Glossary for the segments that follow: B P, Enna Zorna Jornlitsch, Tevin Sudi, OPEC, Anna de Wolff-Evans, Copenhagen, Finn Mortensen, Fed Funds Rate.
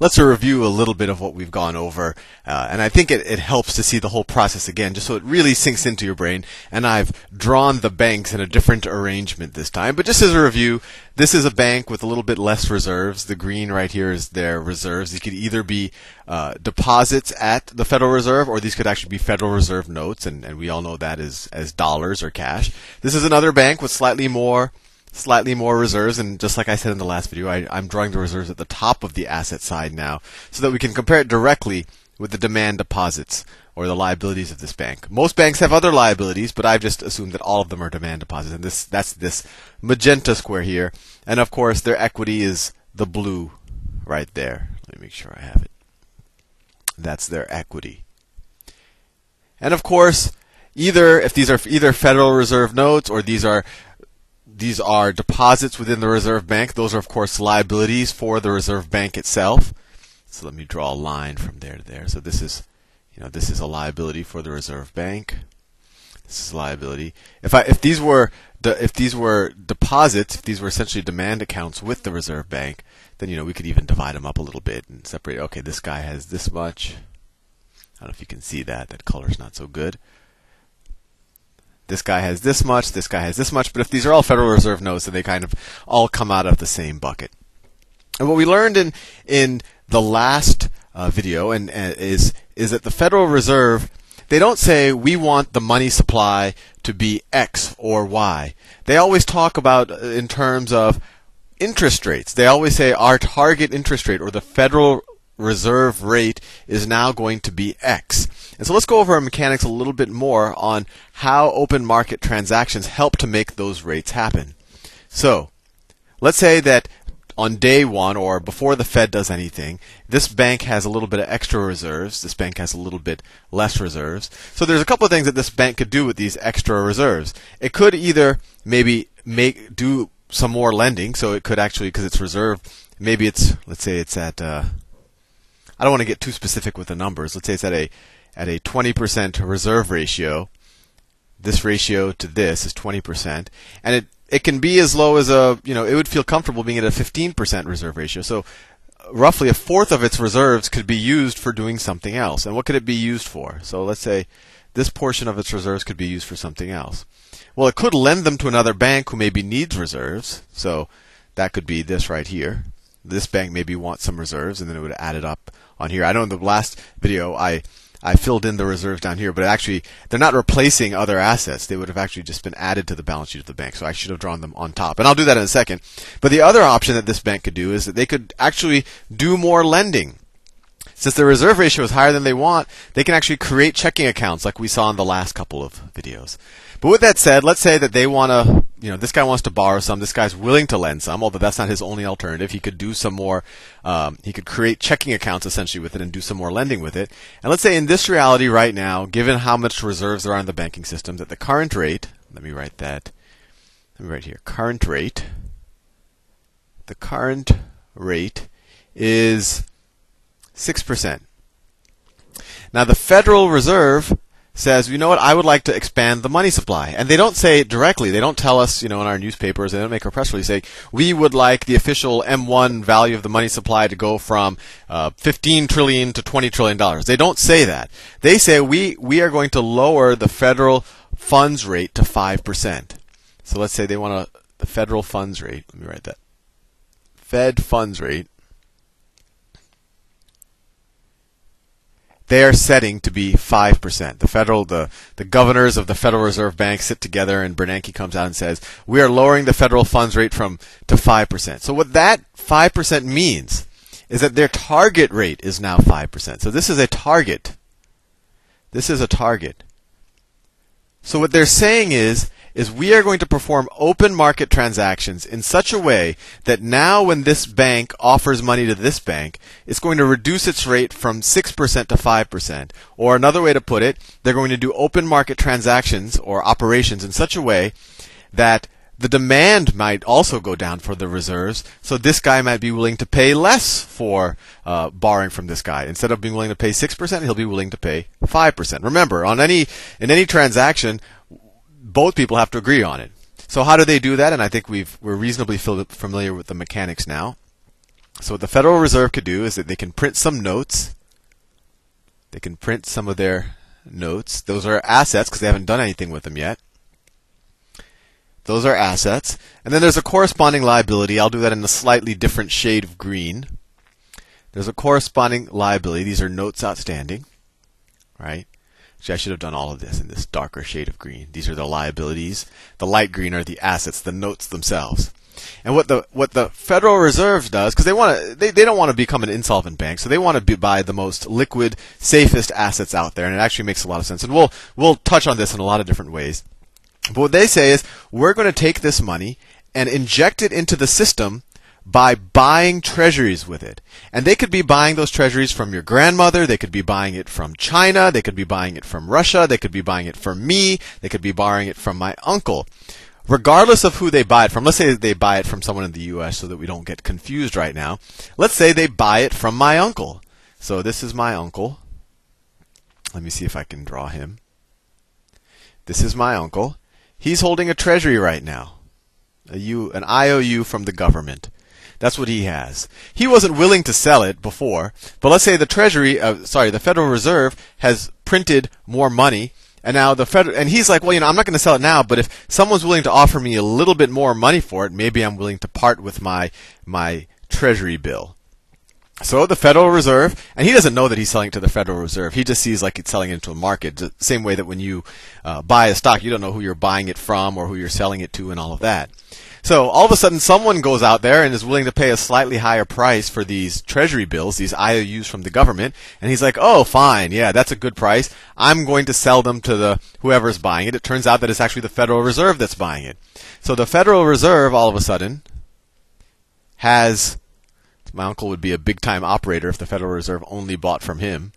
let's review a little bit of what we've gone over. And I think it helps to see the whole process again, just so it really sinks into your brain. And I've drawn the banks in a different arrangement this time. But just as a review, this is a bank with a little bit less reserves. The green right here is their reserves. These could either be deposits at the Federal Reserve, or these could actually be Federal Reserve notes. And we all know that as dollars or cash. This is another bank with slightly more reserves, and just like I said in the last video, I'm drawing the reserves at the top of the asset side now, so that we can compare it directly with the demand deposits, or the liabilities of this bank. Most banks have other liabilities, but I've just assumed that all of them are demand deposits, and that's this magenta square here, and of course their equity is the blue right there. Let me make sure I have it. That's their equity. And of course, if these are either Federal Reserve notes, or these are deposits within the Reserve Bank. Those are, of course, liabilities for the Reserve Bank itself. So let me draw a line from there to there. So this is, this is a liability for the Reserve Bank. This is a liability. If these were deposits, if these were essentially demand accounts with the Reserve Bank, then we could even divide them up a little bit and separate. Okay, this guy has this much. I don't know if you can see that. That color's not so good. This guy has this much, this guy has this much. But if these are all Federal Reserve notes, then they kind of all come out of the same bucket. And what we learned in the last video is that the Federal Reserve, they don't say we want the money supply to be X or Y. They always talk about in terms of interest rates. They always say our target interest rate, or the Federal Reserve rate, is now going to be X. And so let's go over our mechanics a little bit more on how open market transactions help to make those rates happen. So let's say that on day one, or before the Fed does anything, this bank has a little bit of extra reserves. This bank has a little bit less reserves. So there's a couple of things that this bank could do with these extra reserves. It could either maybe do some more lending. So it could actually, because it's reserved, maybe it's, let's say it's at I don't want to get too specific with the numbers. Let's say it's at a 20% reserve ratio. This ratio to this is 20%, and it can be as low as it would feel comfortable being at a 15% reserve ratio. So roughly a fourth of its reserves could be used for doing something else. And what could it be used for? So let's say this portion of its reserves could be used for something else. Well, it could lend them to another bank who maybe needs reserves. So that could be this right here. This bank maybe wants some reserves, and then it would add it up on here. I know in the last video I filled in the reserves down here, but actually they're not replacing other assets. They would have actually just been added to the balance sheet of the bank. So I should have drawn them on top. And I'll do that in a second. But the other option that this bank could do is that they could actually do more lending. Since the reserve ratio is higher than they want, they can actually create checking accounts like we saw in the last couple of videos. But with that said, let's say that they want to, this guy wants to borrow some, this guy's willing to lend some, although that's not his only alternative. He could do some more, he could create checking accounts essentially with it and do some more lending with it. And let's say in this reality right now, given how much reserves there are in the banking systems, at the current rate, let me write here, current rate, the current rate is 6%. Now the Federal Reserve says, I would like to expand the money supply. And they don't say it directly. They don't tell us, in our newspapers, they don't make a press release saying, we would like the official M1 value of the money supply to go from $15 trillion to $20 trillion. They don't say that. They say, we are going to lower the federal funds rate to 5%. So let's say they want the federal funds rate. Let me write that. Fed funds rate. They are setting to be 5%. The governors of the Federal Reserve Bank sit together, and Bernanke comes out and says, "We are lowering the federal funds rate to 5%." So what that 5% means is that their target rate is now 5%. So this is a target. This is a target. So what they're saying is we are going to perform open market transactions in such a way that now when this bank offers money to this bank, it's going to reduce its rate from 6% to 5%. Or another way to put it, they're going to do open market transactions or operations in such a way that the demand might also go down for the reserves, so this guy might be willing to pay less for borrowing from this guy. Instead of being willing to pay 6%, he'll be willing to pay 5%. Remember, in any transaction, both people have to agree on it. So how do they do that? And I think we're reasonably familiar with the mechanics now. So what the Federal Reserve could do is that they can print some notes. They can print some of their notes. Those are assets because they haven't done anything with them yet. Those are assets. And then there's a corresponding liability. I'll do that in a slightly different shade of green. There's a corresponding liability. These are notes outstanding, right? Actually, I should have done all of this in this darker shade of green. These are the liabilities. The light green are the assets, the notes themselves. And what the Federal Reserve does, because they don't want to become an insolvent bank, so they want to buy the most liquid, safest assets out there, and it actually makes a lot of sense. And we'll touch on this in a lot of different ways. But what they say is we're going to take this money and inject it into the system by buying treasuries with it. And they could be buying those treasuries from your grandmother, they could be buying it from China, they could be buying it from Russia, they could be buying it from me, they could be borrowing it from my uncle. Regardless of who they buy it from, let's say they buy it from someone in the US so that we don't get confused right now. Let's say they buy it from my uncle. So this is my uncle. Let me see if I can draw him. This is my uncle. He's holding a treasury right now, an IOU from the government. That's what he has. He wasn't willing to sell it before, but let's say the Federal Reserve has printed more money, and now and he's like, well, I'm not going to sell it now, but if someone's willing to offer me a little bit more money for it, maybe I'm willing to part with my treasury bill. So the Federal Reserve, and he doesn't know that he's selling to the Federal Reserve. He just sees like it's selling into a market. The same way that when you buy a stock, you don't know who you're buying it from or who you're selling it to and all of that. So all of a sudden, someone goes out there and is willing to pay a slightly higher price for these treasury bills, these IOUs from the government. And he's like, oh, fine. Yeah, that's a good price. I'm going to sell them to whoever's buying it. It turns out that it's actually the Federal Reserve that's buying it. So the Federal Reserve, all of a sudden, my uncle would be a big-time operator if the Federal Reserve only bought from him.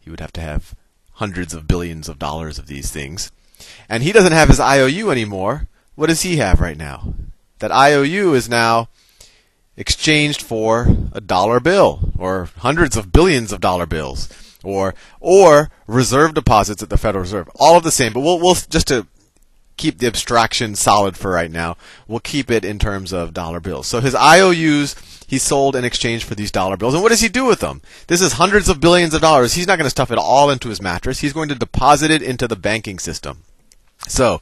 He would have to have hundreds of billions of dollars of these things. And he doesn't have his IOU anymore. What does he have right now? That IOU is now exchanged for a dollar bill, or hundreds of billions of dollar bills, or reserve deposits at the Federal Reserve. All of the same, but we'll just to keep the abstraction solid for right now, we'll keep it in terms of dollar bills. So his IOUs, he sold in exchange for these dollar bills. And what does he do with them? This is hundreds of billions of dollars. He's not going to stuff it all into his mattress. He's going to deposit it into the banking system. So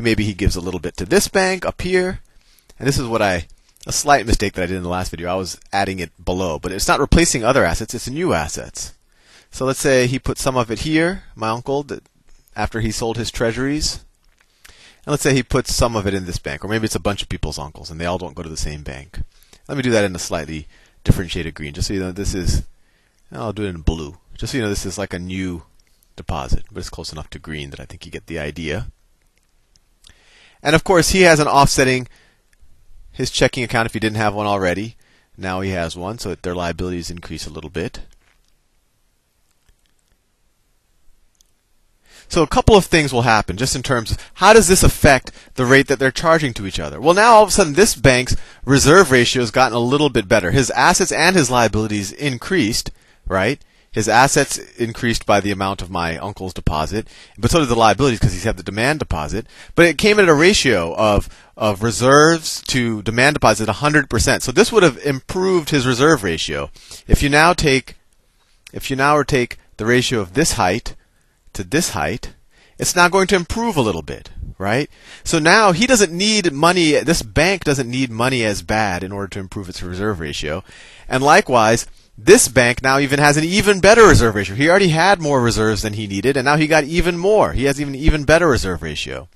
maybe he gives a little bit to this bank up here. And this is a slight mistake that I did in the last video. I was adding it below. But it's not replacing other assets. It's new assets. So let's say he put some of it here, my uncle, after he sold his treasuries. And let's say he puts some of it in this bank, or maybe it's a bunch of people's uncles, and they all don't go to the same bank. Let me do that in a slightly different shade of green, just so you know this is. I'll do it in blue, just so you know this is like a new deposit, but it's close enough to green that I think you get the idea. And of course, he has an offsetting his checking account if he didn't have one already. Now he has one, so that their liabilities increase a little bit. So a couple of things will happen just in terms of how does this affect the rate that they're charging to each other. Well, now all of a sudden this bank's reserve ratio has gotten a little bit better. His assets and his liabilities increased, right? His assets increased by the amount of my uncle's deposit, but so did the liabilities because he's had the demand deposit. But it came at a ratio of reserves to demand deposit 100%. So this would have improved his reserve ratio. If you now take the ratio of this height to this height, it's now going to improve a little bit, right? So now he doesn't need money, this bank doesn't need money as bad in order to improve its reserve ratio. And likewise, this bank now even has an even better reserve ratio. He already had more reserves than he needed, and now he got even more. He has even better reserve ratio.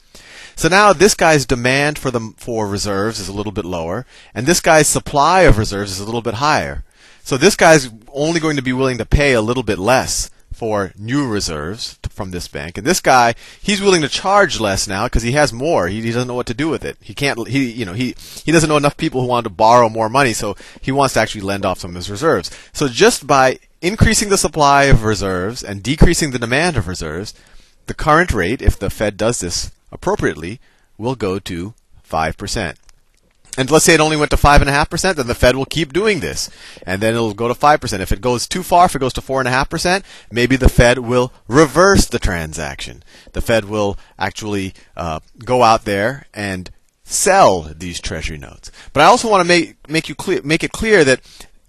So now this guy's demand for reserves is a little bit lower, and this guy's supply of reserves is a little bit higher. So this guy's only going to be willing to pay a little bit less for new reserves from this bank, and this guy, he's willing to charge less now because he has more. He doesn't know what to do with it. He can't. He doesn't know enough people who want to borrow more money, so he wants to actually lend off some of his reserves. So just by increasing the supply of reserves and decreasing the demand of reserves, the current rate, if the Fed does this appropriately, will go to 5%. And let's say it only went to 5.5%, then the Fed will keep doing this. And then it'll go to 5%. If it goes too far, if it goes to 4.5%, maybe the Fed will reverse the transaction. The Fed will actually go out there and sell these Treasury notes. But I also want to make it clear that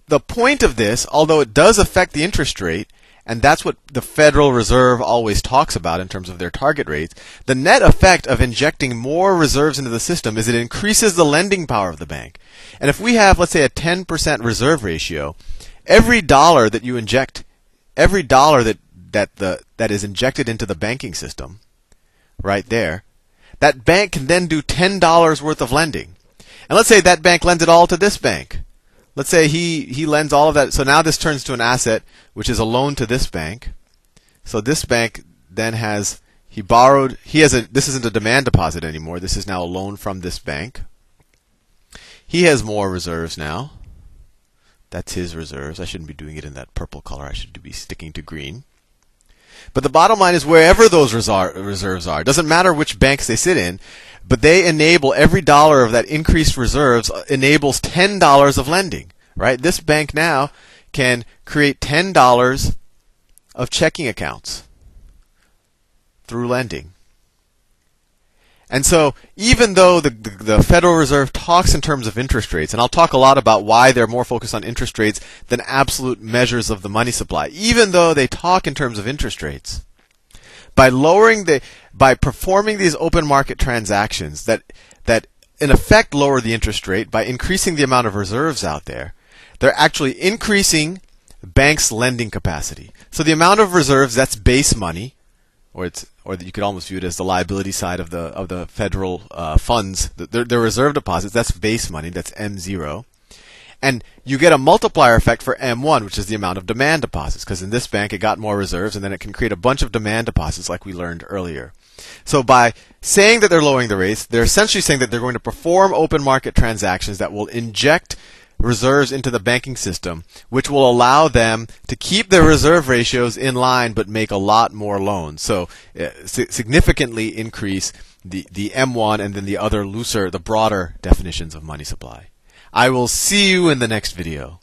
the point of this, although it does affect the interest rate, and that's what the Federal Reserve always talks about in terms of their target rates, the net effect of injecting more reserves into the system is it increases the lending power of the bank. And if we have, let's say, a 10% reserve ratio, every dollar that you inject, every dollar that is injected into the banking system, right there, that bank can then do $10 worth of lending. And let's say that bank lends it all to this bank. Let's say he lends all of that. So now this turns to an asset, which is a loan to this bank. So this bank then has, he borrowed, he has a, this isn't a demand deposit anymore. This is now a loan from this bank. He has more reserves now. That's his reserves. I shouldn't be doing it in that purple color. I should be sticking to green. But the bottom line is wherever those reserves are, it doesn't matter which banks they sit in, but they enable every dollar of that increased reserves enables $10 of lending, right? This bank now can create $10 of checking accounts through lending. And so even though the Federal Reserve talks in terms of interest rates, and I'll talk a lot about why they're more focused on interest rates than absolute measures of the money supply, even though they talk in terms of interest rates, by performing these open market transactions that in effect lower the interest rate by increasing the amount of reserves out there, they're actually increasing banks' lending capacity. So the amount of reserves, that's base money, or you could almost view it as the liability side of the federal funds, their reserve deposits. That's base money. That's M0, and you get a multiplier effect for M1, which is the amount of demand deposits. Because in this bank, it got more reserves, and then it can create a bunch of demand deposits, like we learned earlier. So by saying that they're lowering the rates, they're essentially saying that they're going to perform open market transactions that will inject reserves into the banking system, which will allow them to keep their reserve ratios in line but make a lot more loans. So significantly increase the M1 and then the other looser, the broader definitions of money supply. I will see you in the next video.